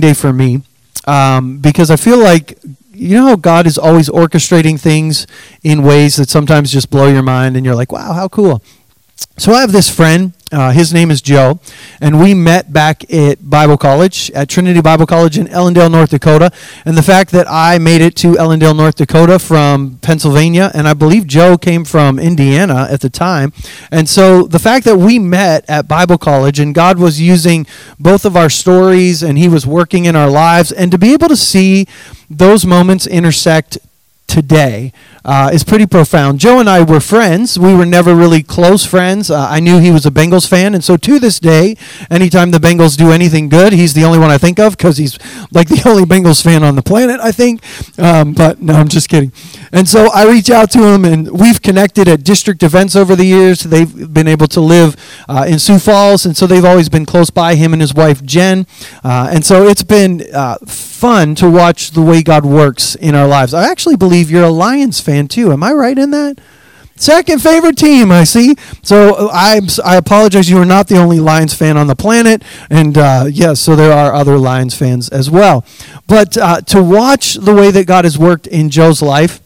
day for me, because I feel like, you know how God is always orchestrating things in ways that sometimes just blow your mind, and you're like, wow, how cool. So I have this friend, his name is Joe, and we met back at Bible College, at Trinity Bible College in Ellendale, North Dakota. And the fact that I made it to Ellendale, North Dakota from Pennsylvania, and I believe Joe came from Indiana at the time. And so the fact that we met at Bible College and God was using both of our stories and he was working in our lives, and to be able to see those moments intersect today is pretty profound. Joe and I were friends. We were never really close friends. I knew he was a Bengals fan, and so to this day, anytime the Bengals do anything good, he's the only one I think of, because he's like the only Bengals fan on the planet, I think. But no, I'm just kidding. And so I reach out to him, and we've connected at district events over the years. They've been able to live in Sioux Falls, and so they've always been close by, him and his wife, Jen. And so it's been fun to watch the way God works in our lives. I actually believe you're a Lions fan too. Am I right in that? Second favorite team, I see. So I apologize. You are not the only Lions fan on the planet. And yes, so there are other Lions fans as well. But to watch the way that God has worked in Joe's life,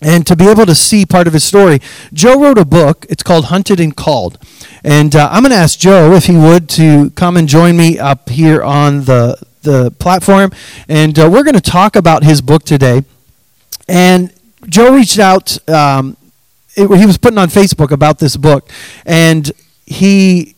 and to be able to see part of his story. Joe wrote a book. It's called Hunted and Called. And I'm going to ask Joe, if he would, to come and join me up here on the platform. And we're going to talk about his book today. And Joe reached out. He was putting on Facebook about this book. And he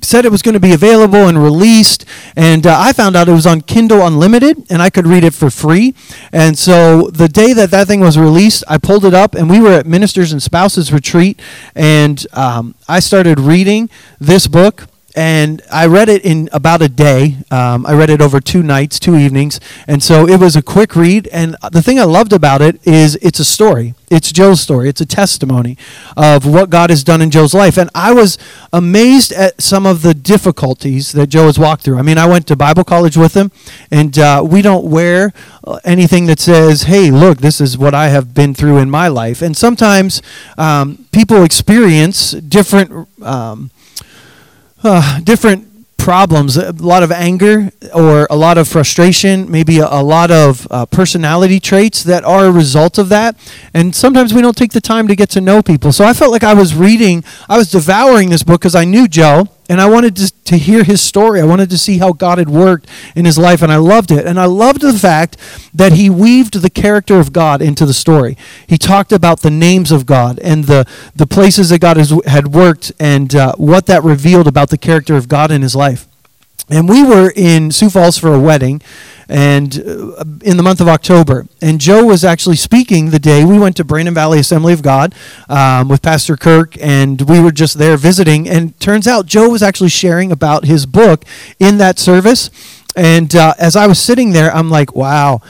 said it was going to be available and released, and I found out it was on Kindle Unlimited, and I could read it for free. And so the day that thing was released, I pulled it up, and we were at Ministers and Spouses Retreat, and I started reading this book, and I read it in about a day. I read it over 2 nights, 2 evenings, and so it was a quick read, and the thing I loved about it is it's a story. It's Joe's story. It's a testimony of what God has done in Joe's life. And I was amazed at some of the difficulties that Joe has walked through. I mean, I went to Bible college with him, and we don't wear anything that says, hey, look, this is what I have been through in my life. And sometimes people experience different problems, a lot of anger or a lot of frustration, maybe a lot of personality traits that are a result of that. And sometimes we don't take the time to get to know people. So I felt like I was devouring this book because I knew Joe, and I wanted to hear his story. I wanted to see how God had worked in his life, and I loved it. And I loved the fact that he weaved the character of God into the story. He talked about the names of God and the places that God had worked, and what that revealed about the character of God in his life. And we were in Sioux Falls for a wedding, and in the month of October. And Joe was actually speaking the day we went to Brandon Valley Assembly of God with Pastor Kirk, and we were just there visiting. And turns out Joe was actually sharing about his book in that service. And as I was sitting there, I'm like, wow,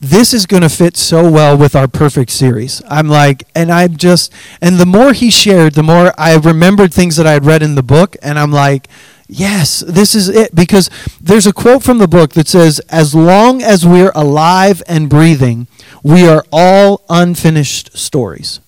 this is going to fit so well with our Perfect series. And the more he shared, the more I remembered things that I had read in the book, and I'm like, yes, this is it. Because there's a quote from the book that says, as long as we're alive and breathing, we are all unfinished stories.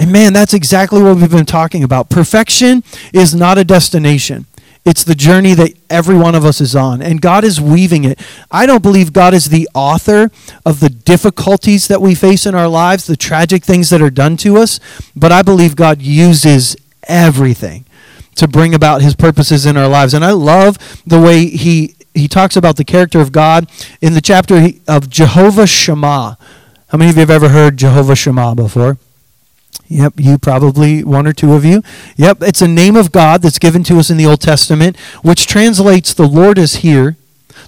And man, that's exactly what we've been talking about. Perfection is not a destination. It's the journey that every one of us is on, and God is weaving it. I don't believe God is the author of the difficulties that we face in our lives, the tragic things that are done to us, but I believe God uses everything to bring about his purposes in our lives. And I love the way he talks about the character of God in the chapter of Jehovah Shammah. How many of you have ever heard Jehovah Shammah before? Yep, you probably, 1 or 2 of you. Yep, it's a name of God that's given to us in the Old Testament, which translates, the Lord is here,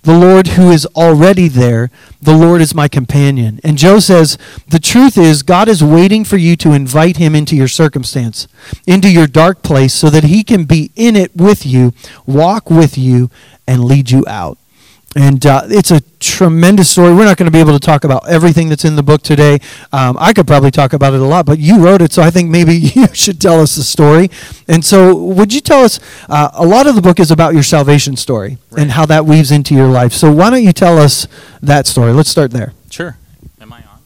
the Lord who is already there, the Lord is my companion. And Joe says, the truth is, God is waiting for you to invite him into your circumstance, into your dark place, so that he can be in it with you, walk with you, and lead you out. And it's a tremendous story. We're not going to be able to talk about everything that's in the book today. I could probably talk about it a lot, but you wrote it, so I think maybe you should tell us the story. And so would you tell us, a lot of the book is about your salvation story, right, and how that weaves into your life. So why don't you tell us that story? Let's start there. Sure. Am I on?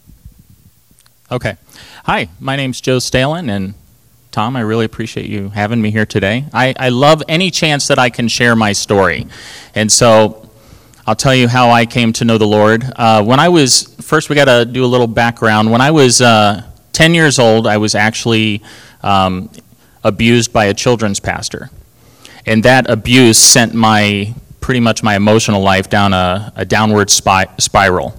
Okay. Hi, my name's Joe Stalen, and Tom, I really appreciate you having me here today. I love any chance that I can share my story. And so I'll tell you how I came to know the Lord. First we got to do a little background. When I was 10 years old, I was actually abused by a children's pastor. And that abuse sent pretty much my emotional life down a downward spiral.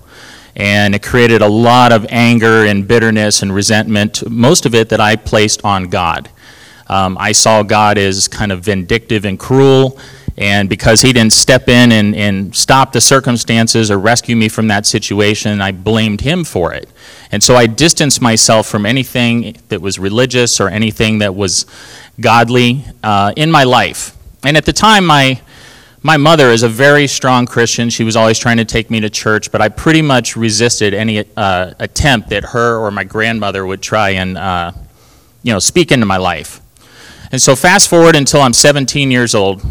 And it created a lot of anger and bitterness and resentment, most of it that I placed on God. I saw God as kind of vindictive and cruel, and because he didn't step in and stop the circumstances or rescue me from that situation, I blamed him for it. And so I distanced myself from anything that was religious or anything that was godly in my life. And at the time, my mother is a very strong Christian. She was always trying to take me to church, but I pretty much resisted any attempt that her or my grandmother would try and speak into my life. And so fast forward until I'm 17 years old,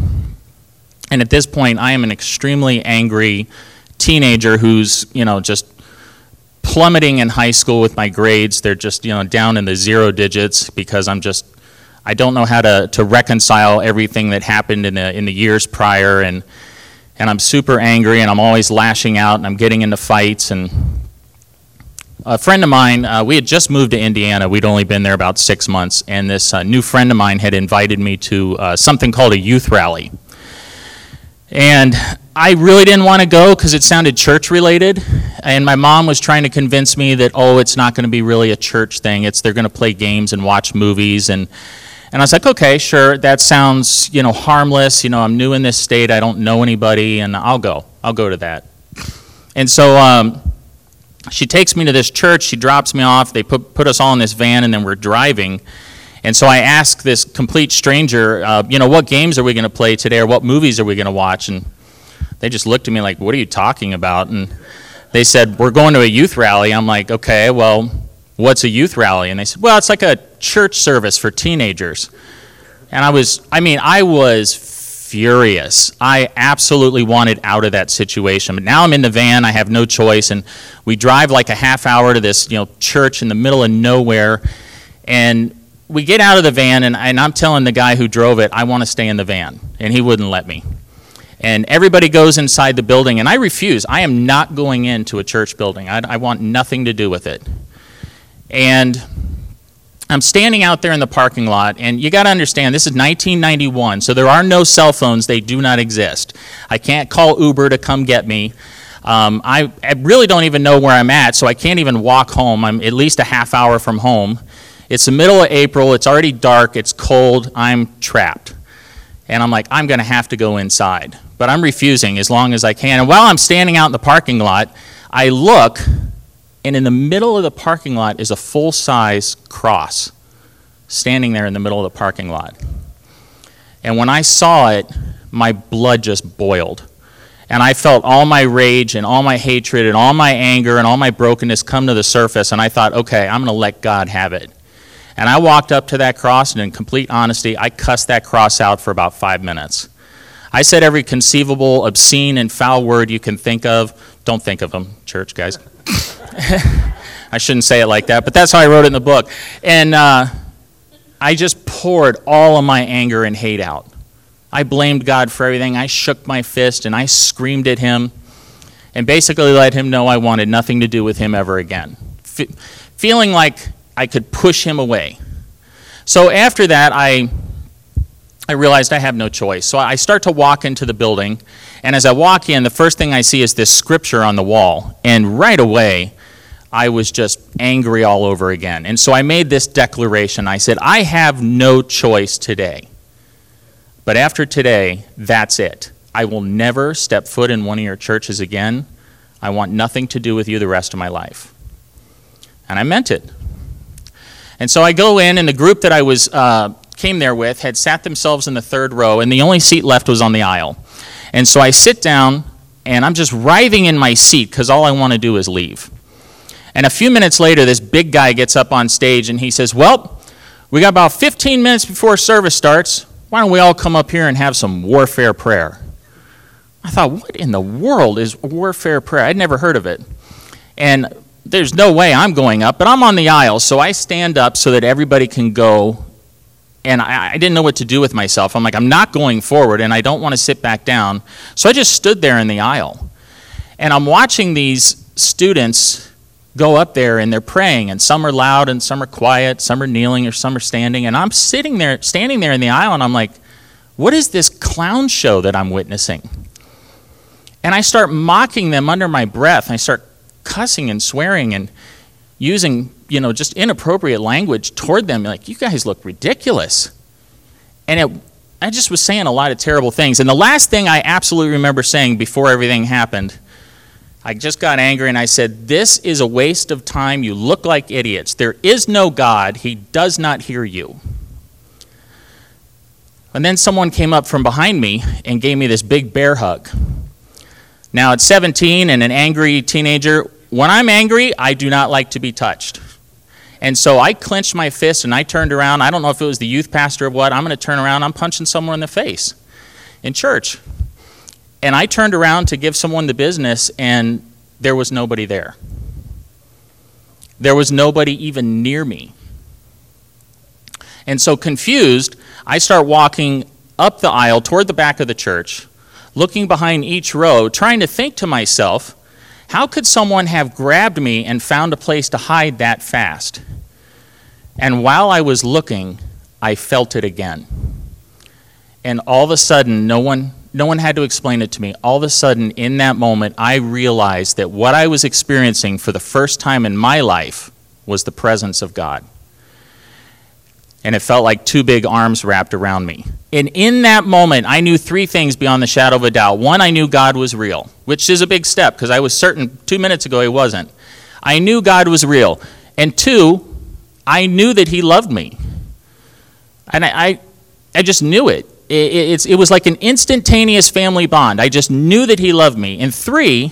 and at this point I am an extremely angry teenager who's just plummeting in high school with my grades. They're just down in the zero digits because I don't know how to reconcile everything that happened in the years prior, and I'm super angry, and I'm always lashing out, and I'm getting into fights. And a friend of mine, we had just moved to Indiana. We'd only been there about 6 months, and this new friend of mine had invited me to something called a youth rally. And I really didn't want to go because it sounded church-related, and my mom was trying to convince me that, it's not going to be really a church thing. They're going to play games and watch movies, and I was like, okay, sure, that sounds, harmless. I'm new in this state. I don't know anybody, and I'll go to that. And so she takes me to this church. She drops me off. They put us all in this van, and then we're driving. And so I ask this complete stranger, what games are we going to play today, or what movies are we going to watch? And they just looked at me like, what are you talking about? And they said, we're going to a youth rally. I'm like, okay, well, what's a youth rally? And they said, well, it's like a church service for teenagers. And I was furious. I absolutely wanted out of that situation. But now I'm in the van, I have no choice, and we drive like a half hour to this, church in the middle of nowhere. And we get out of the van, and I'm telling the guy who drove it, I want to stay in the van, and he wouldn't let me. And everybody goes inside the building, and I refuse. I am not going into a church building. I want nothing to do with it. And I'm standing out there in the parking lot, and you got to understand, this is 1991, so there are no cell phones. They do not exist. I can't call Uber to come get me. I really don't even know where I'm at, so I can't even walk home. I'm at least a half hour from home. It's the middle of April. It's already dark. It's cold. I'm trapped. And I'm like, I'm going to have to go inside. But I'm refusing as long as I can. And while I'm standing out in the parking lot, I look, and in the middle of the parking lot is a full-size cross standing there in the middle of the parking lot. And when I saw it, my blood just boiled. And I felt all my rage and all my hatred and all my anger and all my brokenness come to the surface. And I thought, okay, I'm going to let God have it. And I walked up to that cross, and in complete honesty, I cussed that cross out for about 5 minutes. I said every conceivable, obscene, and foul word you can think of. Don't think of them, church guys. I shouldn't say it like that, but that's how I wrote it in the book. And I just poured all of my anger and hate out. I blamed God for everything. I shook my fist, and I screamed at him, and basically let him know I wanted nothing to do with him ever again, feeling like I could push him away. So after that, I realized I have no choice. So I start to walk into the building, and as I walk in, the first thing I see is this scripture on the wall, and right away, I was just angry all over again. And so I made this declaration. I said, I have no choice today, but after today, that's it. I will never step foot in one of your churches again. I want nothing to do with you the rest of my life. And I meant it. And so I go in, and the group that I came there with had sat themselves in the third row, and the only seat left was on the aisle. And so I sit down, and I'm just writhing in my seat because all I want to do is leave. And a few minutes later, this big guy gets up on stage, and he says, well, we got about 15 minutes before service starts. Why don't we all come up here and have some warfare prayer? I thought, what in the world is warfare prayer? I'd never heard of it. And there's no way I'm going up, but I'm on the aisle, so I stand up so that everybody can go And I didn't know what to do with myself. I'm like, I'm not going forward, and I don't want to sit back down. So I just stood there in the aisle. And I'm watching these students go up there, and they're praying. And some are loud, and some are quiet. Some are kneeling, or some are standing. And I'm sitting there, standing there in the aisle, and I'm like, what is this clown show that I'm witnessing? And I start mocking them under my breath. And I start cussing and swearing and using, you know, just inappropriate language toward them. Like, you guys look ridiculous. And I just was saying a lot of terrible things. And the last thing I absolutely remember saying before everything happened, I just got angry and I said, this is a waste of time. You look like idiots. There is no God. He does not hear you. And then someone came up from behind me and gave me this big bear hug. Now, at 17 and an angry teenager, when I'm angry, I do not like to be touched. And so I clenched my fist and I turned around. I don't know if it was the youth pastor or what. I'm going to turn around. I'm punching someone in the face in church. And I turned around to give someone the business, and there was nobody there. There was nobody even near me. And so confused, I start walking up the aisle toward the back of the church, looking behind each row, trying to think to myself, how could someone have grabbed me and found a place to hide that fast? And while I was looking, I felt it again. And all of a sudden, no one had to explain it to me. All of a sudden, in that moment, I realized that what I was experiencing for the first time in my life was the presence of God. And it felt like two big arms wrapped around me. And in that moment, I knew three things beyond the shadow of a doubt. One, I knew God was real, which is a big step because I was certain 2 minutes ago he wasn't. I knew God was real. And two, I knew that he loved me. And I just knew it. It was like an instantaneous family bond. I just knew that he loved me. And three,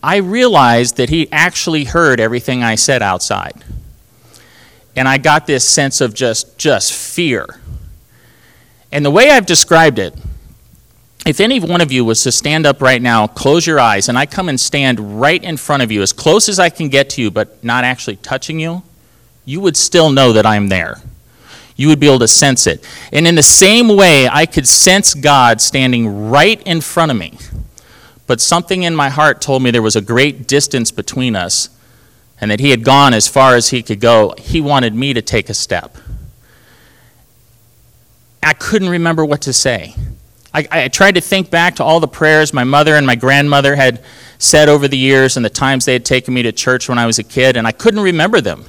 I realized that he actually heard everything I said outside. And I got this sense of just fear. And the way I've described it, if any one of you was to stand up right now, close your eyes, and I come and stand right in front of you, as close as I can get to you, but not actually touching you, you would still know that I'm there. You would be able to sense it. And in the same way, I could sense God standing right in front of me. But something in my heart told me there was a great distance between us, and that he had gone as far as he could go. He wanted me to take a step. I couldn't remember what to say. I tried to think back to all the prayers my mother and my grandmother had said over the years and the times they had taken me to church when I was a kid, and I couldn't remember them.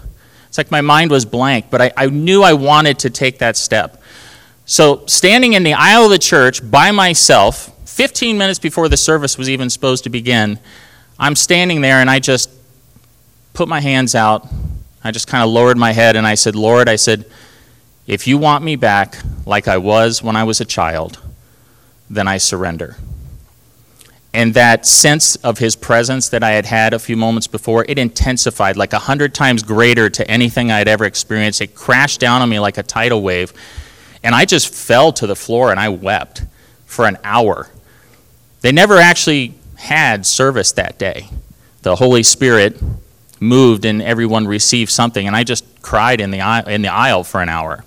It's like my mind was blank, but I knew I wanted to take that step. So standing in the aisle of the church by myself, 15 minutes before the service was even supposed to begin, I'm standing there and I just put my hands out. I just kind of lowered my head and I said, Lord, I said, if you want me back like I was when I was a child, then I surrender. And that sense of his presence that I had had a few moments before, it intensified like 100 times greater to anything I'd ever experienced. It crashed down on me like a tidal wave. And I just fell to the floor and I wept for an hour. They never actually had service that day. The Holy Spirit moved and everyone received something. And I just cried in the aisle for an hour.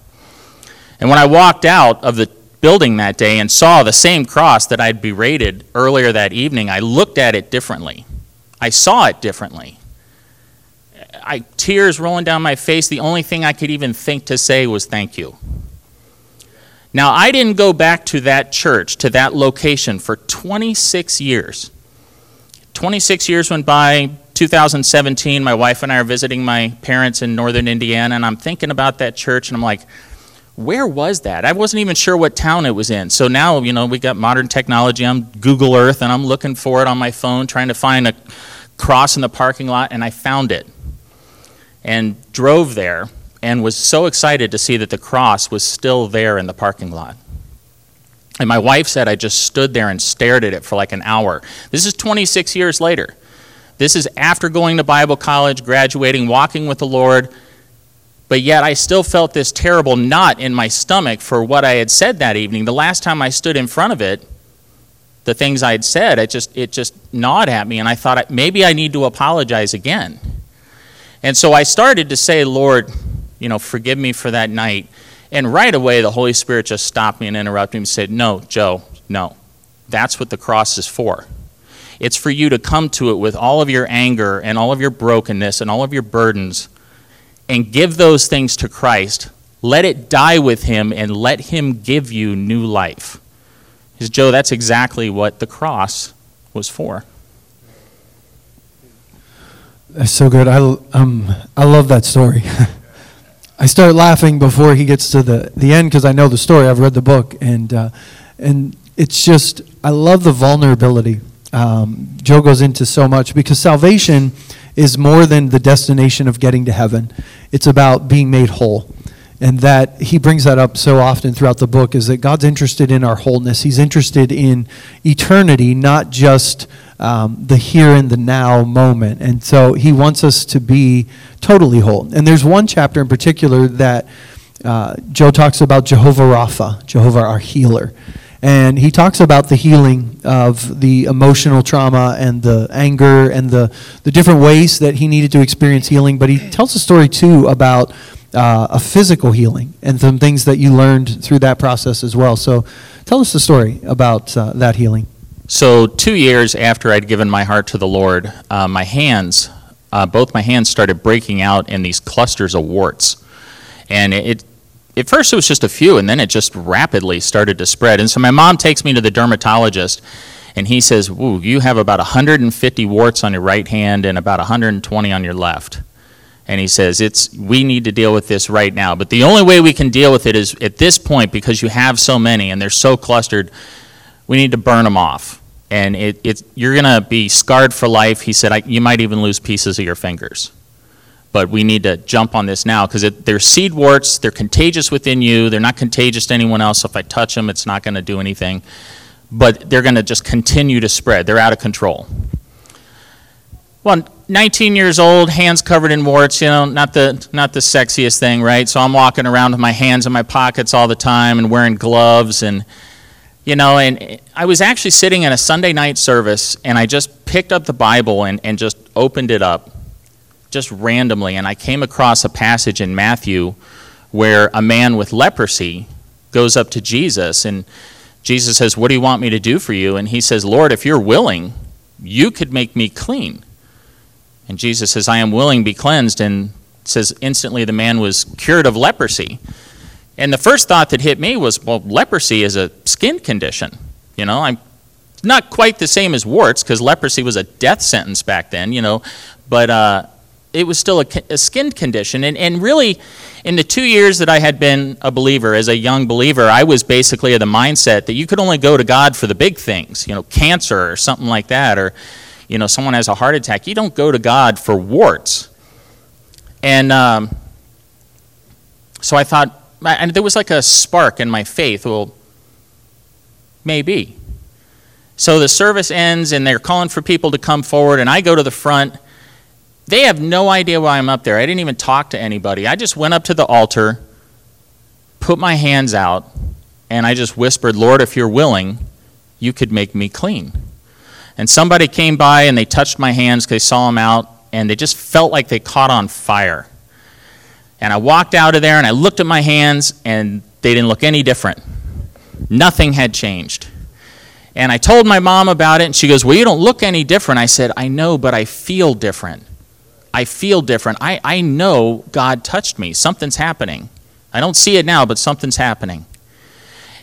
And when I walked out of the building that day and saw the same cross that I'd berated earlier that evening, I looked at it differently. I saw it differently. Tears rolling down my face, the only thing I could even think to say was thank you. Now, I didn't go back to that church, to that location for 26 years. 26 years went by. 2017, my wife and I are visiting my parents in northern Indiana, and I'm thinking about that church, and I'm like, where was that? I wasn't even sure what town it was in. So now, you know, we got modern technology. I'm Google Earth, and I'm looking for it on my phone, trying to find a cross in the parking lot, and I found it and drove there and was so excited to see that the cross was still there in the parking lot. And my wife said I just stood there and stared at it for like an hour. This is 26 years later. This is after going to Bible college, graduating, walking with the Lord. But yet I still felt this terrible knot in my stomach for what I had said that evening. The last time I stood in front of it, the things I had said, it just gnawed at me, and I thought, maybe I need to apologize again. And so I started to say, Lord, you know, forgive me for that night. And right away, the Holy Spirit just stopped me and interrupted me and said, no, Joe, no. That's what the cross is for. It's for you to come to it with all of your anger and all of your brokenness and all of your burdens and give those things to Christ. Let it die with him and let him give you new life. Because, Joe, that's exactly what the cross was for. That's so good. I love that story. I start laughing before he gets to the end because I know the story. I've read the book, and it's just, I love the vulnerability. Joe goes into so much because salvation is more than the destination of getting to heaven. It's about being made whole. And that he brings that up so often throughout the book is that God's interested in our wholeness. He's interested in eternity, not just the here and the now moment. And so he wants us to be totally whole. And there's one chapter in particular that Joe talks about Jehovah Rapha, Jehovah our healer. And he talks about the healing of the emotional trauma and the anger and the different ways that he needed to experience healing. But he tells a story, too, about a physical healing and some things that you learned through that process as well. So tell us the story about that healing. So 2 years after I'd given my heart to the Lord, my hands, both my hands started breaking out in these clusters of warts. And it at first it was just a few, and then it just rapidly started to spread. And so my mom takes me to the dermatologist, and he says, "Ooh, you have about 150 warts on your right hand and about 120 on your left." And he says, we need to deal with this right now. But the only way we can deal with it is at this point, because you have so many and they're so clustered, we need to burn them off. And you're going to be scarred for life. He said, you might even lose pieces of your fingers. But we need to jump on this now because they're seed warts. They're contagious within you. They're not contagious to anyone else. So if I touch them, it's not going to do anything. But they're going to just continue to spread. They're out of control. Well, 19 years old, hands covered in warts, not the sexiest thing, right? So I'm walking around with my hands in my pockets all the time and wearing gloves and I was actually sitting in a Sunday night service and I just picked up the Bible and just opened it up just randomly, and I came across a passage in Matthew where a man with leprosy goes up to Jesus, and Jesus says, "What do you want me to do for you?" And he says, "Lord, if you're willing, you could make me clean." And Jesus says, "I am willing, be cleansed," and says instantly the man was cured of leprosy. And the first thought that hit me was, well, leprosy is a skin condition. I'm not quite the same as warts because leprosy was a death sentence back then, but it was still a skin condition. And really, in the 2 years that I had been a believer, as a young believer, I was basically of the mindset that you could only go to God for the big things, cancer or something like that, or someone has a heart attack. You don't go to God for warts. And so I thought, and there was like a spark in my faith. Well, maybe. So the service ends, and they're calling for people to come forward, and I go to the front. They have no idea why I'm up there. I didn't even talk to anybody. I just went up to the altar, put my hands out, and I just whispered, "Lord, if you're willing, you could make me clean." And somebody came by and they touched my hands because they saw them out, and they just felt like they caught on fire. And I walked out of there and I looked at my hands and they didn't look any different. Nothing had changed. And I told my mom about it and she goes, "Well, you don't look any different." I said, "I know, but I feel different. I feel different. I know God touched me. Something's happening. I don't see it now, but something's happening."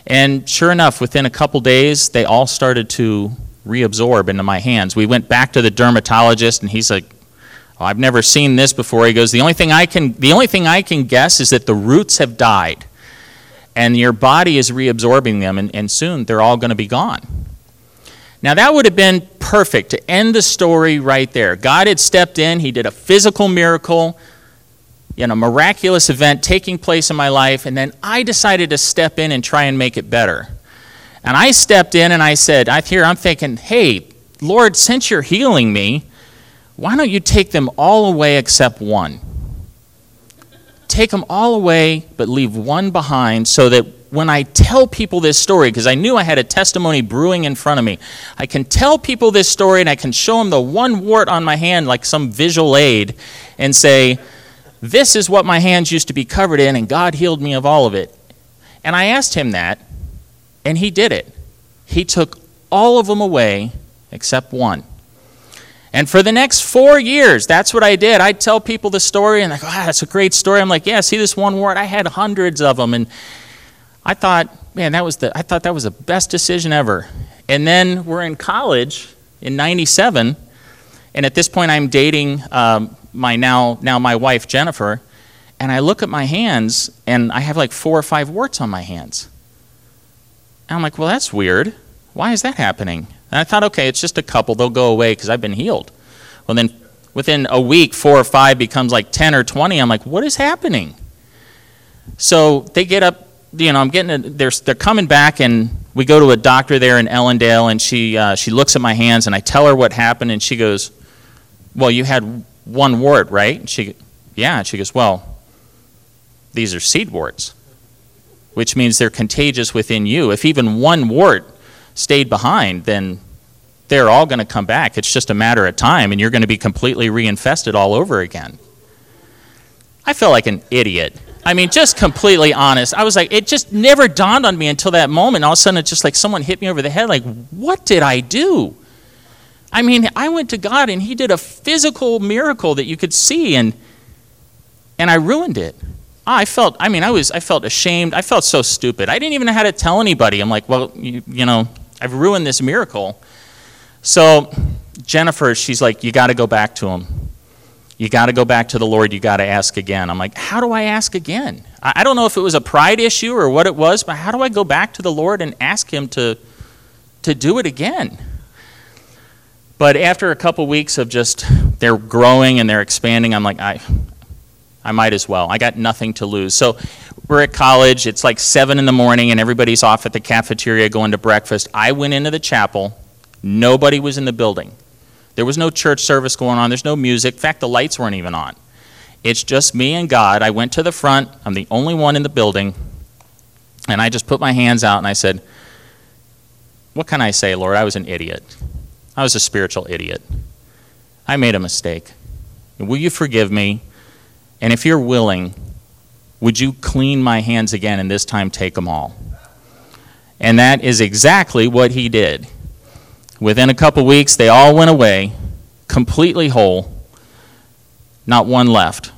And sure enough, within a couple days, they all started to reabsorb into my hands. We went back to the dermatologist, and he's like, "Oh, I've never seen this before." He goes, "The only thing I can guess is that the roots have died, and your body is reabsorbing them, and soon they're all going to be gone." Now, that would have been perfect to end the story right there. God had stepped in. He did a physical miracle, a miraculous event taking place in my life, and then I decided to step in and try and make it better. And I stepped in and I said, I'm thinking, "Hey, Lord, since you're healing me, why don't you take them all away except one? Take them all away, but leave one behind so that when I tell people this story," because I knew I had a testimony brewing in front of me, "I can tell people this story and I can show them the one wart on my hand like some visual aid and say, This is what my hands used to be covered in, and God healed me of all of it. And I asked him that, and he did it. He took all of them away except one. And for the next 4 years, that's what I did. I'd tell people the story, and they go, that's a great story. I'm like, yeah, see this one word? I had hundreds of them. And I thought, man, that was the best decision ever. And then we're in college in 97, and at this point I'm dating my wife, Jennifer, and I look at my hands, and I have like 4 or 5 warts on my hands. And I'm like, well, that's weird. Why is that happening? And I thought, okay, it's just a couple. They'll go away because I've been healed. Well, then within a week, 4 or 5 becomes like 10 or 20. I'm like, what is happening? So they get up. You know, they're coming back, and we go to a doctor there in Ellendale, and she looks at my hands, and I tell her what happened, and she goes, well, you had one wart, right? And she goes, well, these are seed warts, which means they're contagious within you. If even one wart stayed behind, then they're all going to come back. It's just a matter of time, and you're going to be completely reinfested all over again. I feel like an idiot. I mean, just completely honest. I was like, it just never dawned on me until that moment. All of a sudden, it's just like someone hit me over the head, like, what did I do? I mean, I went to God, and he did a physical miracle that you could see, and I ruined it. I felt ashamed. I felt so stupid. I didn't even know how to tell anybody. I'm like, well, you know, I've ruined this miracle. So Jennifer, she's like, you got to go back to him. You got to go back to the Lord. You got to ask again. I'm like, how do I ask again? I don't know if it was a pride issue or what it was, but how do I go back to the Lord and ask him to do it again? But after a couple weeks of just, they're growing and they're expanding, I'm like, I might as well. I got nothing to lose. So we're at college. It's like 7 in the morning, and everybody's off at the cafeteria going to breakfast. I went into the chapel. Nobody was in the building. There was no church service going on. There's no music. In fact, the lights weren't even on. It's just me and God. I went to the front. I'm the only one in the building. And I just put my hands out and I said, what can I say, Lord? I was an idiot. I was a spiritual idiot. I made a mistake. Will you forgive me? And if you're willing, would you clean my hands again and this time take them all? And that is exactly what he did. Within a couple weeks, they all went away, completely whole, not one left.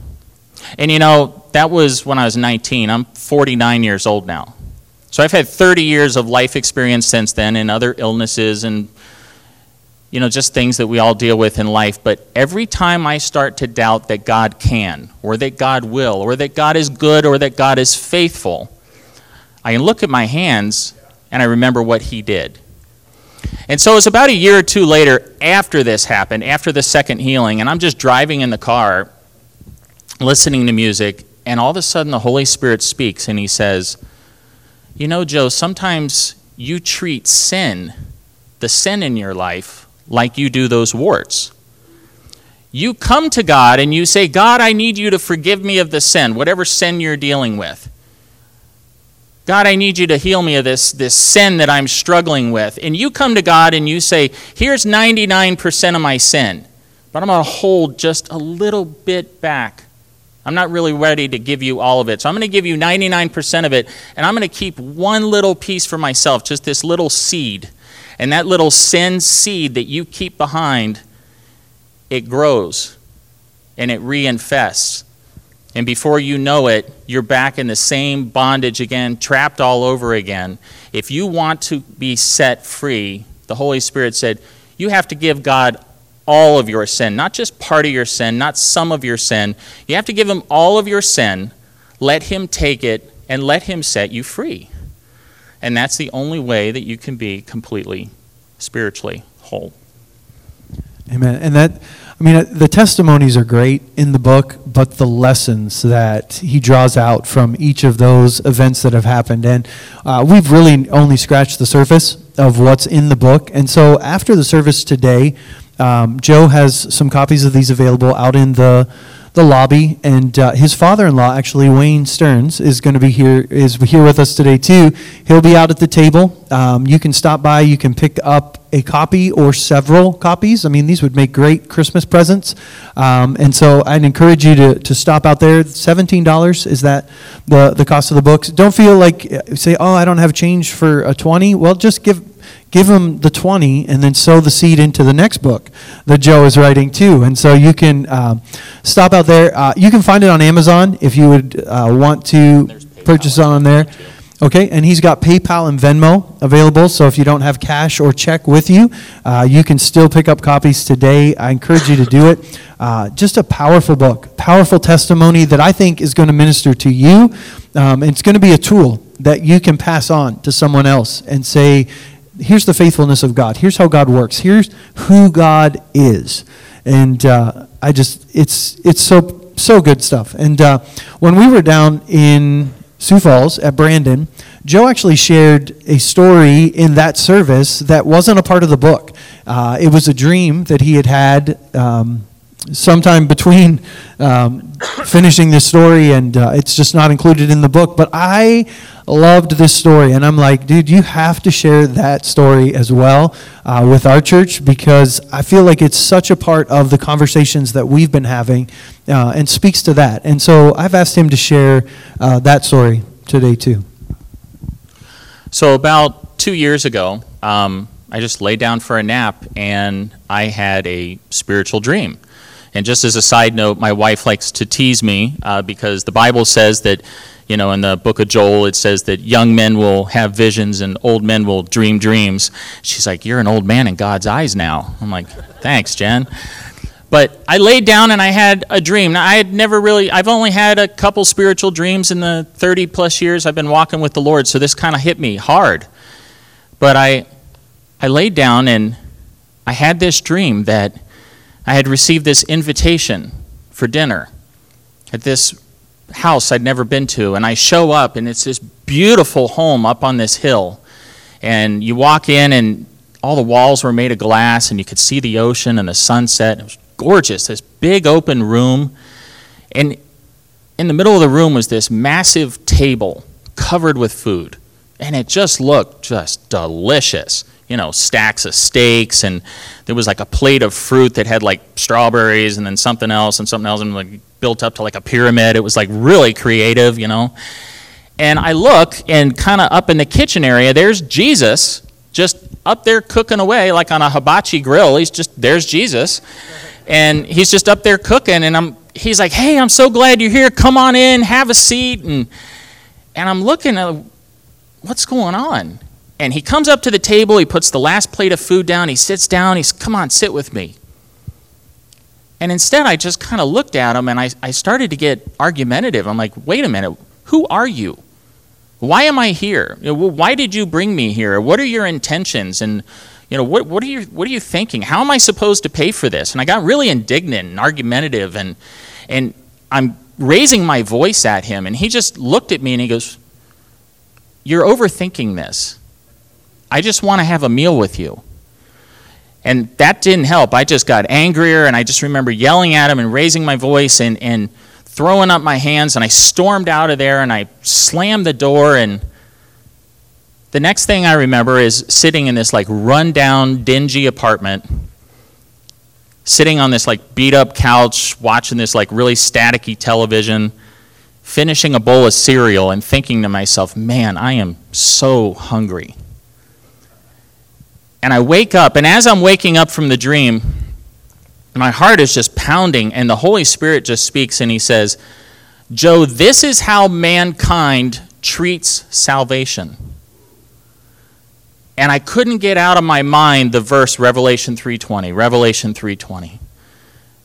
And you know, that was when I was 19. I'm 49 years old now. So I've had 30 years of life experience since then, and other illnesses and, you know, just things that we all deal with in life. But every time I start to doubt that God can, or that God will, or that God is good, or that God is faithful, I can look at my hands and I remember what he did. And so it was about a year or two later after this happened, after the second healing, and I'm just driving in the car, listening to music, and all of a sudden the Holy Spirit speaks, and he says, you know, Joe, sometimes you treat sin, the sin in your life, like you do those warts. You come to God and you say, God, I need you to forgive me of the sin, whatever sin you're dealing with. God, I need you to heal me of this sin that I'm struggling with. And you come to God and you say, here's 99% of my sin, but I'm going to hold just a little bit back. I'm not really ready to give you all of it. So I'm going to give you 99% of it, and I'm going to keep one little piece for myself, just this little seed. And that little sin seed that you keep behind, it grows and it reinfests. And before you know it, you're back in the same bondage again, trapped all over again. If you want to be set free, the Holy Spirit said, you have to give God all of your sin, not just part of your sin, not some of your sin. You have to give him all of your sin, let him take it, and let him set you free. And that's the only way that you can be completely spiritually whole. Amen. And that, I mean, the testimonies are great in the book, but the lessons that he draws out from each of those events that have happened. And we've really only scratched the surface of what's in the book. And so after the service today, Joe has some copies of these available out in the the lobby, and his father-in-law, actually, Wayne Stearns, is going to be here, is here with us today too. He'll be out at the table. You can stop by. You can pick up a copy or several copies. I mean, these would make great Christmas presents. And so I'd encourage you to stop out there. $17 is that the cost of the books. Don't feel like, say, oh, I don't have change for a 20. Well, just give them the 20 and then sow the seed into the next book that Joe is writing too. And so you can stop out there. You can find it on Amazon if you would want to purchase it on there. Okay, and he's got PayPal and Venmo available, so if you don't have cash or check with you, you can still pick up copies today. I encourage you to do it. Just a powerful book, powerful testimony that I think is going to minister to you. It's going to be a tool that you can pass on to someone else and say, here's the faithfulness of God. Here's how God works. Here's who God is. And I just, it's so good stuff. And when we were down in Sioux Falls at Brandon, Joe actually shared a story in that service that wasn't a part of the book. It was a dream that he had had sometime between finishing this story, and it's just not included in the book. But I loved this story, and I'm like, dude, you have to share that story as well with our church, because I feel like it's such a part of the conversations that we've been having and speaks to that. And so I've asked him to share that story today too. So about 2 years ago, I just laid down for a nap, and I had a spiritual dream. And just as a side note, my wife likes to tease me because the Bible says that, you know, in the book of Joel, it says that young men will have visions and old men will dream dreams. She's like, you're an old man in God's eyes now. I'm like, thanks, Jen. But I laid down and I had a dream. Now, I've only had a couple spiritual dreams in the 30 plus years I've been walking with the Lord, so this kind of hit me hard. But I laid down and I had this dream that I had received this invitation for dinner at this house I'd never been to, and I show up, and it's this beautiful home up on this hill, and you walk in, and all the walls were made of glass, and you could see the ocean and the sunset. It was gorgeous, this big open room, and in the middle of the room was this massive table covered with food, and it just looked just delicious. You know, stacks of steaks, and there was like a plate of fruit that had like strawberries and then something else, and like built up to like a pyramid. It was like really creative, you know. And I look, and kind of up in the kitchen area, there's Jesus just up there cooking away like on a hibachi grill. There's Jesus, and he's just up there cooking, and he's like, hey, I'm so glad you're here. Come on in, have a seat. And I'm looking at what's going on. And he comes up to the table, he puts the last plate of food down, he sits down, he's, come on, sit with me. And instead I just kind of looked at him, and I started to get argumentative. I'm like, wait a minute, who are you? Why am I here? You know, why did you bring me here? What are your intentions? And you know, what are you thinking? How am I supposed to pay for this? And I got really indignant and argumentative, and I'm raising my voice at him, and he just looked at me and he goes, you're overthinking this. I just want to have a meal with you. And that didn't help. I just got angrier, and I just remember yelling at him and raising my voice and throwing up my hands, and I stormed out of there, and I slammed the door. And the next thing I remember is sitting in this like run-down, dingy apartment, sitting on this like beat-up couch, watching this like really staticky television, finishing a bowl of cereal and thinking to myself, man, I am so hungry. And I wake up, and as I'm waking up from the dream, my heart is just pounding, and the Holy Spirit just speaks, and he says, Joe, this is how mankind treats salvation. And I couldn't get out of my mind the verse, Revelation 3:20.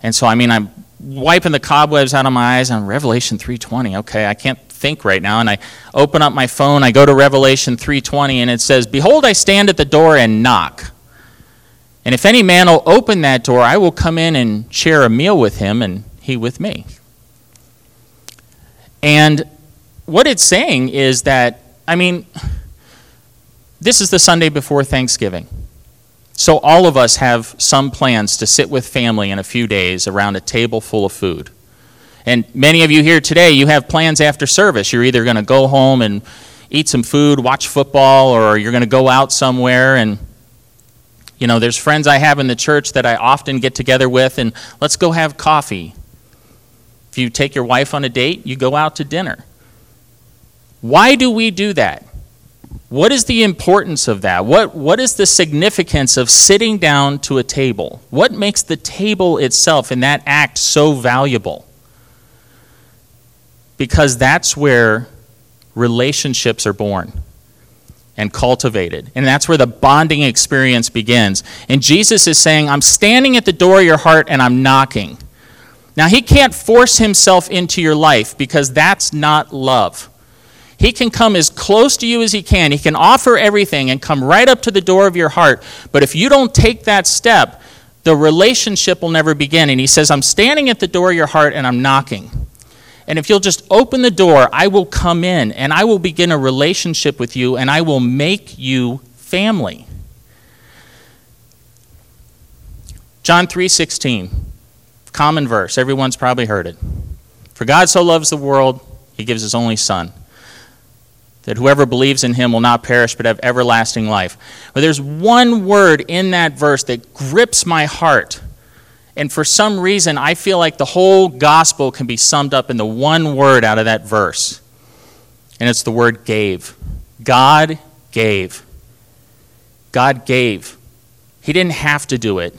And so, I mean, I'm wiping the cobwebs out of my eyes on Revelation 3:20. Okay, I can't think right now, and I open up my phone, I go to Revelation 3:20, and it says, behold, I stand at the door and knock. And if any man will open that door, I will come in and share a meal with him and he with me. And what it's saying is that, I mean, this is the Sunday before Thanksgiving. So all of us have some plans to sit with family in a few days around a table full of food. And many of you here today, you have plans after service. You're either going to go home and eat some food, watch football, or you're going to go out somewhere. And, you know, there's friends I have in the church that I often get together with, and let's go have coffee. If you take your wife on a date, you go out to dinner. Why do we do that? What is the importance of that? What is the significance of sitting down to a table? What makes the table itself and that act so valuable? Because that's where relationships are born and cultivated. And that's where the bonding experience begins. And Jesus is saying, I'm standing at the door of your heart and I'm knocking. Now, he can't force himself into your life because that's not love. He can come as close to you as he can. He can offer everything and come right up to the door of your heart. But if you don't take that step, the relationship will never begin. And he says, I'm standing at the door of your heart and I'm knocking. And if you'll just open the door, I will come in and I will begin a relationship with you and I will make you family. John 3:16, common verse. Everyone's probably heard it. For God so loves the world, he gives his only son, that whoever believes in him will not perish but have everlasting life. But there's one word in that verse that grips my heart. And for some reason, I feel like the whole gospel can be summed up in the one word out of that verse. And it's the word gave. God gave. God gave. He didn't have to do it.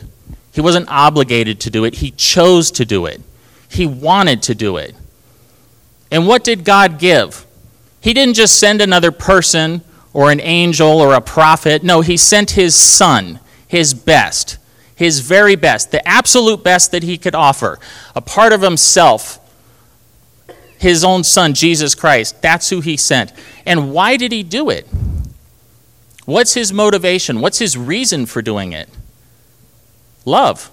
He wasn't obligated to do it. He chose to do it. He wanted to do it. And what did God give? He didn't just send another person or an angel or a prophet. No, he sent his son, his best, his very best, the absolute best that he could offer, a part of himself, his own son, Jesus Christ. That's who he sent. And why did he do it? What's his motivation? What's his reason for doing it? Love.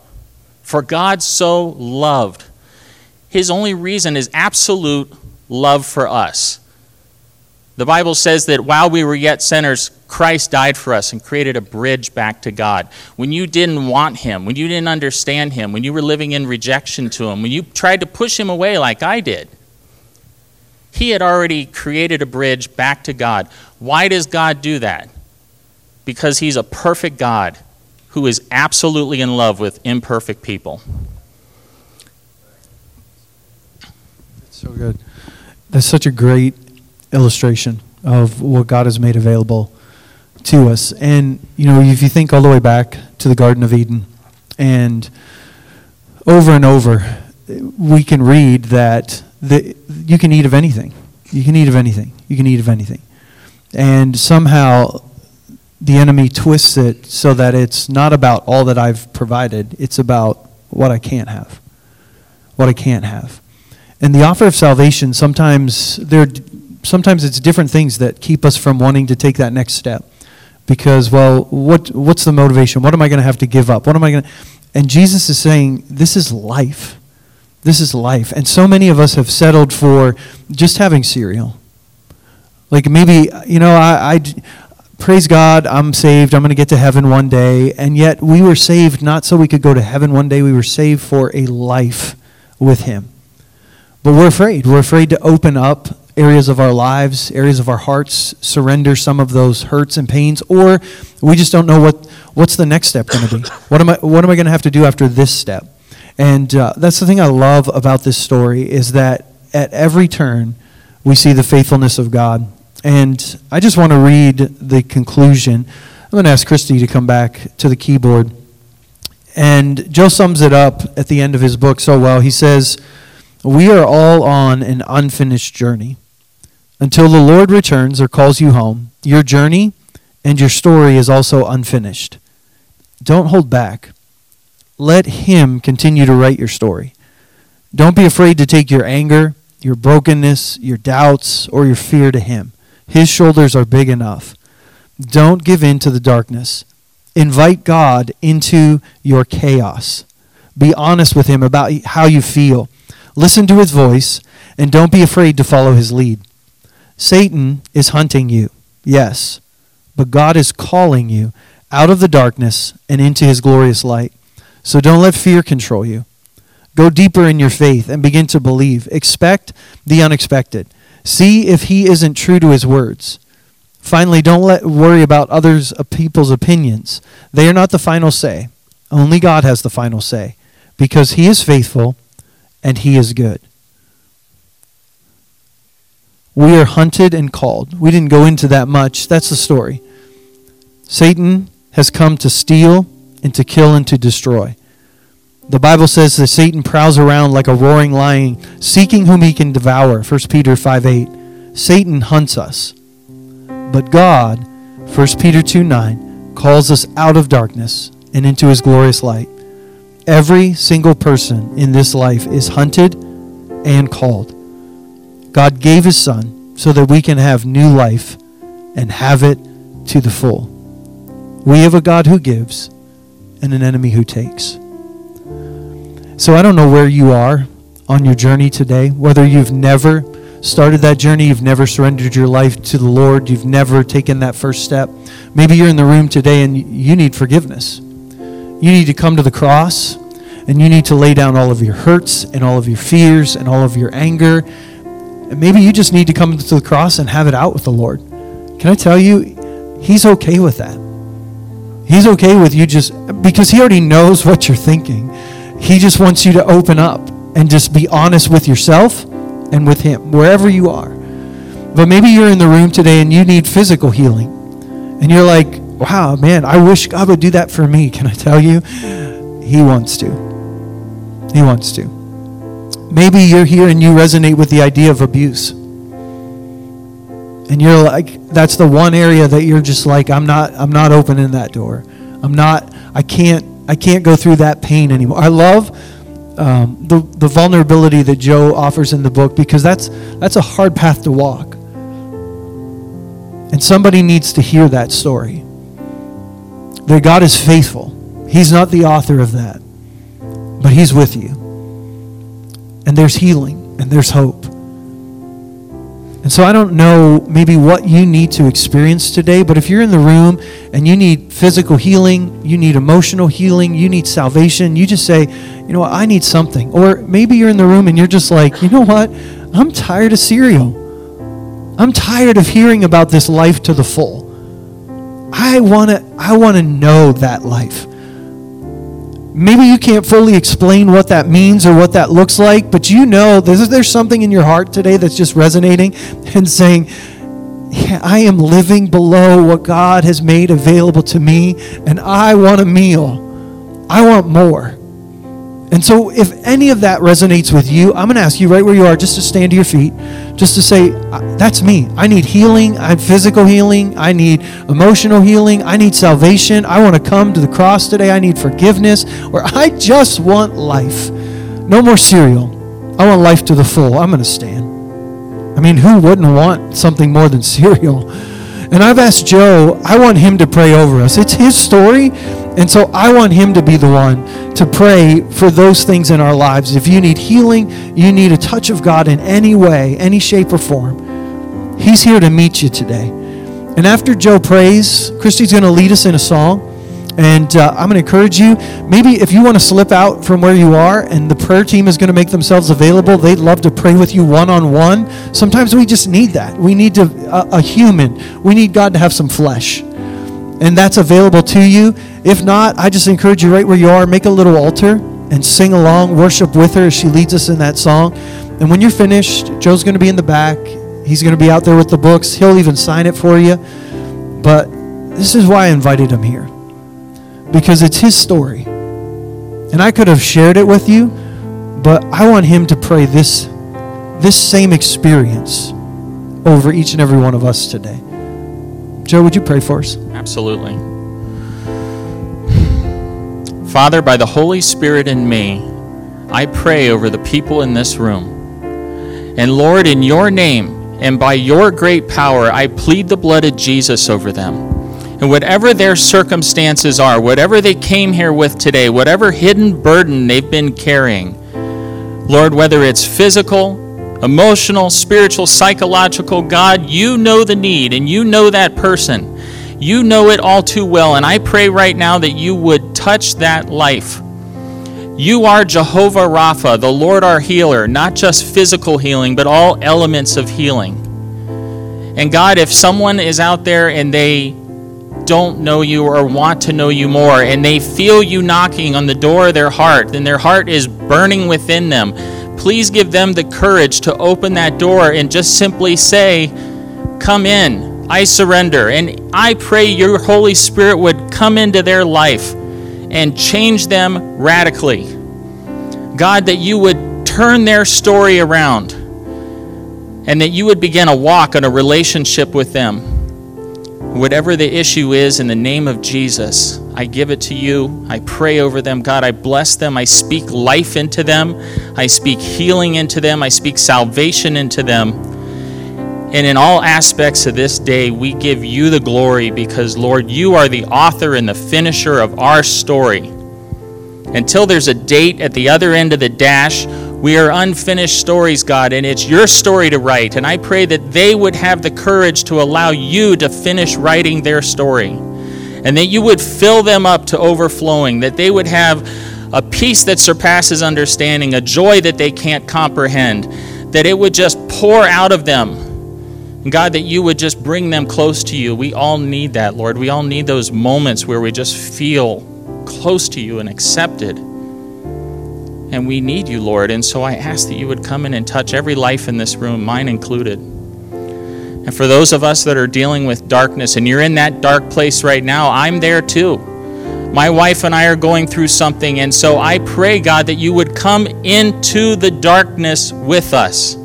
For God so loved. His only reason is absolute love for us. The Bible says that while we were yet sinners, Christ died for us and created a bridge back to God. When you didn't want him, when you didn't understand him, when you were living in rejection to him, when you tried to push him away like I did, he had already created a bridge back to God. Why does God do that? Because he's a perfect God who is absolutely in love with imperfect people. That's so good. That's such a great illustration of what God has made available to us. And, you know, if you think all the way back to the Garden of Eden, and over, we can read that you can eat of anything. You can eat of anything. You can eat of anything. And somehow the enemy twists it so that it's not about all that I've provided. It's about what I can't have. What I can't have. And the offer of salvation, sometimes it's different things that keep us from wanting to take that next step because, well, what's the motivation? What am I going to have to give up? What am I going to? And Jesus is saying, this is life. This is life. And so many of us have settled for just having cereal. Like maybe, you know, I praise God, I'm saved. I'm going to get to heaven one day. And yet we were saved not so we could go to heaven one day. We were saved for a life with him. But we're afraid. We're afraid to open up areas of our lives, areas of our hearts, surrender some of those hurts and pains, or we just don't know what's the next step going to be. What am I going to have to do after this step? And that's the thing I love about this story is that at every turn we see the faithfulness of God. And I just want to read the conclusion. I'm going to ask Christy to come back to the keyboard. And Joe sums it up at the end of his book so well. He says, "We are all on an unfinished journey. Until the Lord returns or calls you home, your journey and your story is also unfinished. Don't hold back. Let him continue to write your story. Don't be afraid to take your anger, your brokenness, your doubts, or your fear to him. His shoulders are big enough. Don't give in to the darkness. Invite God into your chaos. Be honest with him about how you feel. Listen to his voice, and don't be afraid to follow his lead. Satan is hunting you, yes, but God is calling you out of the darkness and into his glorious light. So don't let fear control you. Go deeper in your faith and begin to believe. Expect the unexpected. See if he isn't true to his words. Finally, don't worry about others' people's opinions. They are not the final say. Only God has the final say, because he is faithful and he is good. We are hunted and called. We didn't go into that much. That's the story. Satan has come to steal and to kill and to destroy. The Bible says that Satan prowls around like a roaring lion, seeking whom he can devour, 1 Peter 5:8. Satan hunts us. But God, 1 Peter 2:9, calls us out of darkness and into his glorious light. Every single person in this life is hunted and called. God gave his son so that we can have new life and have it to the full. We have a God who gives and an enemy who takes. So I don't know where you are on your journey today, whether you've never started that journey, you've never surrendered your life to the Lord, you've never taken that first step. Maybe you're in the room today and you need forgiveness. You need to come to the cross and you need to lay down all of your hurts and all of your fears and all of your anger. And maybe you just need to come to the cross and have it out with the Lord. Can I tell you, he's okay with that. He's okay with you just, because he already knows what you're thinking. He just wants you to open up and just be honest with yourself and with him, wherever you are. But maybe you're in the room today and you need physical healing. And you're like, wow, man, I wish God would do that for me. Can I tell you? He wants to. He wants to. Maybe you're here and you resonate with the idea of abuse. And you're like, that's the one area that you're just like, I'm not opening that door. I can't go through that pain anymore. I love the vulnerability that Joe offers in the book, because that's a hard path to walk. And somebody needs to hear that story. That God is faithful. He's not the author of that, but he's with you. And there's healing and there's hope. And so I don't know maybe what you need to experience today, but if you're in the room and you need physical healing, you need emotional healing, you need salvation, you just say, you know what, I need something. Or maybe you're in the room and you're just like, you know what, I'm tired of cereal. I'm tired of hearing about this life to the full. I want to know that life. Maybe you can't fully explain what that means or what that looks like, but you know there's something in your heart today that's just resonating and saying, yeah, I am living below what God has made available to me, and I want a meal. I want more. And so if any of that resonates with you, I'm going to ask you right where you are just to stand to your feet, just to say, that's me. I need healing. I need physical healing. I need emotional healing. I need salvation. I want to come to the cross today. I need forgiveness. Or I just want life. No more cereal. I want life to the full. I'm going to stand. I mean, who wouldn't want something more than cereal? And I've asked Joe, I want him to pray over us. It's his story. And so I want him to be the one to pray for those things in our lives. If you need healing, you need a touch of God in any way, any shape or form, he's here to meet you today. And after Joe prays, Christy's going to lead us in a song. And I'm going to encourage you, maybe if you want to slip out from where you are and the prayer team is going to make themselves available, they'd love to pray with you one-on-one. Sometimes we just need that. We need a human. We need God to have some flesh. And that's available to you. If not, I just encourage you right where you are, make a little altar and sing along, worship with her as she leads us in that song. And when you're finished, Joe's going to be in the back. He's going to be out there with the books. He'll even sign it for you. But this is why I invited him here, because it's his story. And I could have shared it with you, but I want him to pray this same experience over each and every one of us today. Joe, would you pray for us? Absolutely. Father, by the Holy Spirit in me, I pray over the people in this room. And Lord, in your name and by your great power, I plead the blood of Jesus over them. And whatever their circumstances are, whatever they came here with today, whatever hidden burden they've been carrying, Lord, whether it's physical, emotional, spiritual, psychological, God, you know the need and you know that person. You know it all too well, and I pray right now that you would touch that life. You are Jehovah Rapha, the Lord our healer, not just physical healing, but all elements of healing. And God, if someone is out there and they don't know you or want to know you more, and they feel you knocking on the door of their heart, then their heart is burning within them, please give them the courage to open that door and just simply say, come in, I surrender. And I pray your Holy Spirit would come into their life and change them radically. God, that you would turn their story around and that you would begin a walk and a relationship with them. Whatever the issue is, in the name of Jesus, I give it to you. I pray over them. God, I bless them. I speak life into them. I speak healing into them. I speak salvation into them. And in all aspects of this day, we give you the glory because, Lord, you are the author and the finisher of our story. Until there's a date at the other end of the dash, we are unfinished stories, God, and it's your story to write. And I pray that they would have the courage to allow you to finish writing their story, and that you would fill them up to overflowing, that they would have a peace that surpasses understanding, a joy that they can't comprehend, that it would just pour out of them. And God, that you would just bring them close to you. We all need that, Lord. We all need those moments where we just feel close to you and accepted. And we need you, Lord, and so I ask that you would come in and touch every life in this room, mine included. And for those of us that are dealing with darkness, and you're in that dark place right now, I'm there too. My wife and I are going through something, and so I pray, God, that you would come into the darkness with us.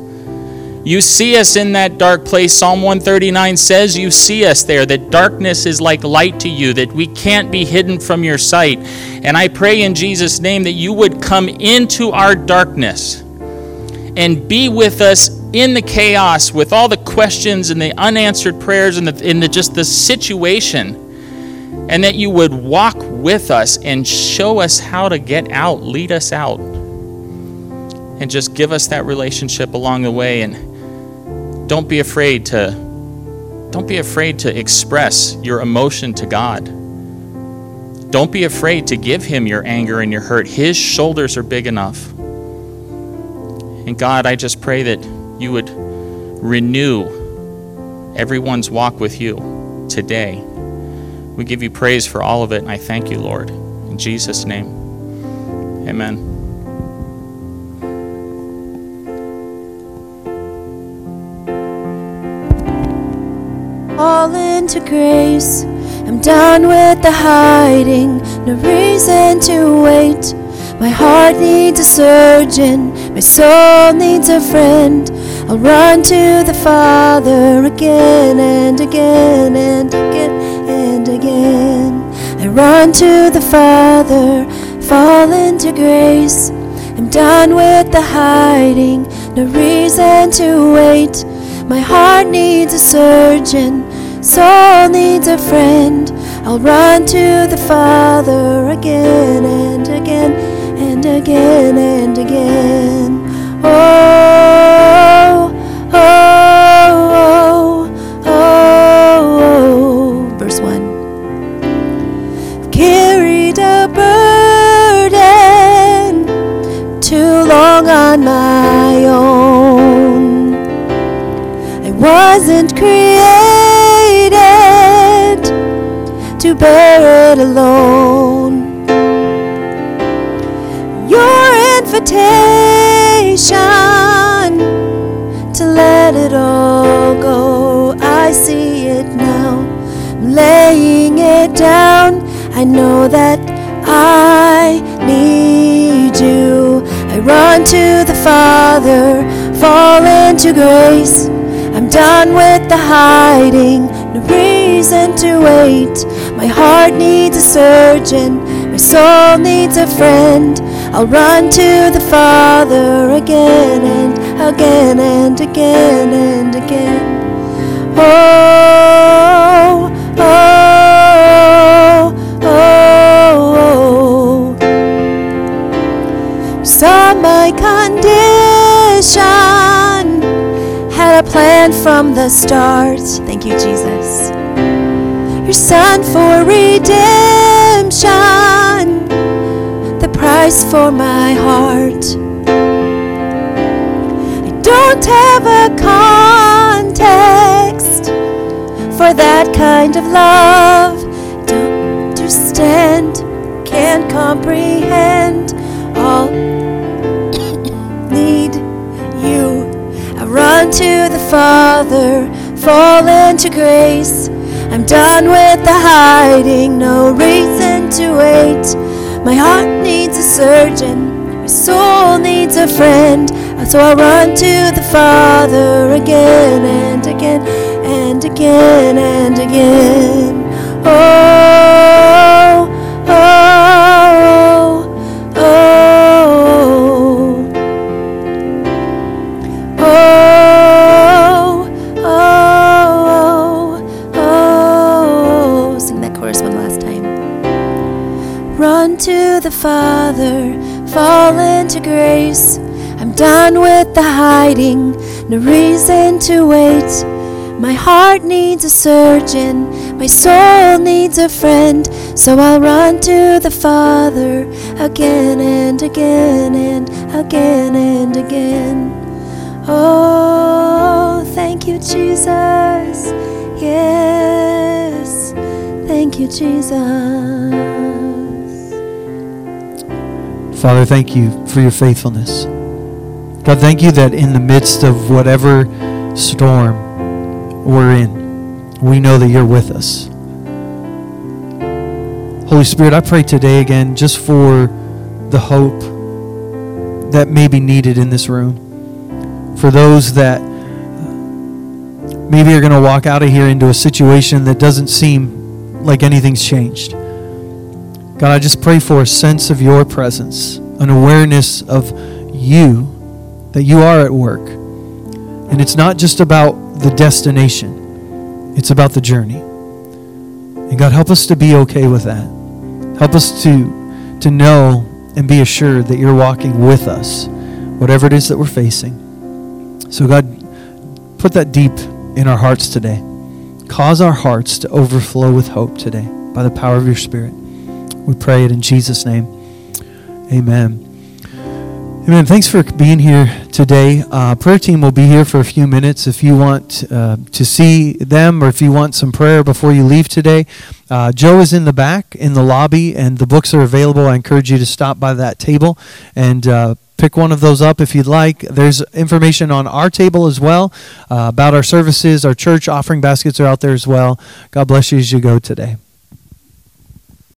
You see us in that dark place. Psalm 139 says you see us there, that darkness is like light to you, that we can't be hidden from your sight. And I pray in Jesus' name that you would come into our darkness and be with us in the chaos, with all the questions and the unanswered prayers and just the situation, and that you would walk with us and show us how to get out, lead us out, and just give us that relationship along the way. And Don't be afraid to express your emotion to God. Don't be afraid to give him your anger and your hurt. His shoulders are big enough. And God, I just pray that you would renew everyone's walk with you today. We give you praise for all of it, and I thank you, Lord. In Jesus' name, amen. All into grace, I'm done with the hiding, no reason to wait. My heart needs a surgeon, my soul needs a friend. I'll run to the Father again and again and again and again. I run to the Father, fall into grace. I'm done with the hiding, no reason to wait. My heart needs a surgeon, soul needs a friend. I'll run to the Father again and again and again and again. Oh, oh, oh, oh, oh. Verse 1. I've carried a burden too long on my own. Wasn't created to bear it alone. Your invitation to let it all go, I see it now. I'm laying it down. I know that I need you. I run to the Father, fall into grace. I'm done with the hiding, no reason to wait. My heart needs a surgeon, my soul needs a friend. I'll run to the Father again and again and again and again. Oh, oh, oh, oh, oh. Saw my condition, a plan from the start. Thank you, Jesus. Your Son for redemption, the price sacrifice for my heart. I don't have a context for that kind of love. Don't understand, can't comprehend. All need you. I run to the Father, fall into grace. I'm done with the hiding, no reason to wait. My heart needs a surgeon, my soul needs a friend. So I run to the Father again and again and again and again. Oh, oh, oh, oh, oh. Run to the Father, fall into grace. I'm done with the hiding, no reason to wait. My heart needs a surgeon, my soul needs a friend. So I'll run to the Father again and again and again and again. Oh, thank you, Jesus. Yes, thank you, Jesus. Father, thank you for your faithfulness. God, thank you that in the midst of whatever storm we're in, we know that you're with us. Holy Spirit, I pray today again just for the hope that may be needed in this room. For those that maybe are going to walk out of here into a situation that doesn't seem like anything's changed. God, I just pray for a sense of your presence, an awareness of you, that you are at work. And it's not just about the destination. It's about the journey. And God, help us to be okay with that. Help us to know and be assured that you're walking with us, whatever it is that we're facing. So God, put that deep in our hearts today. Cause our hearts to overflow with hope today by the power of your Spirit. We pray it in Jesus' name. Amen. Amen. Thanks for being here today. Prayer team will be here for a few minutes. If you want to see them or if you want some prayer before you leave today, Joe is in the back in the lobby, and the books are available. I encourage you to stop by that table and pick one of those up if you'd like. There's information on our table as well about our services. Our church offering baskets are out there as well. God bless you as you go today.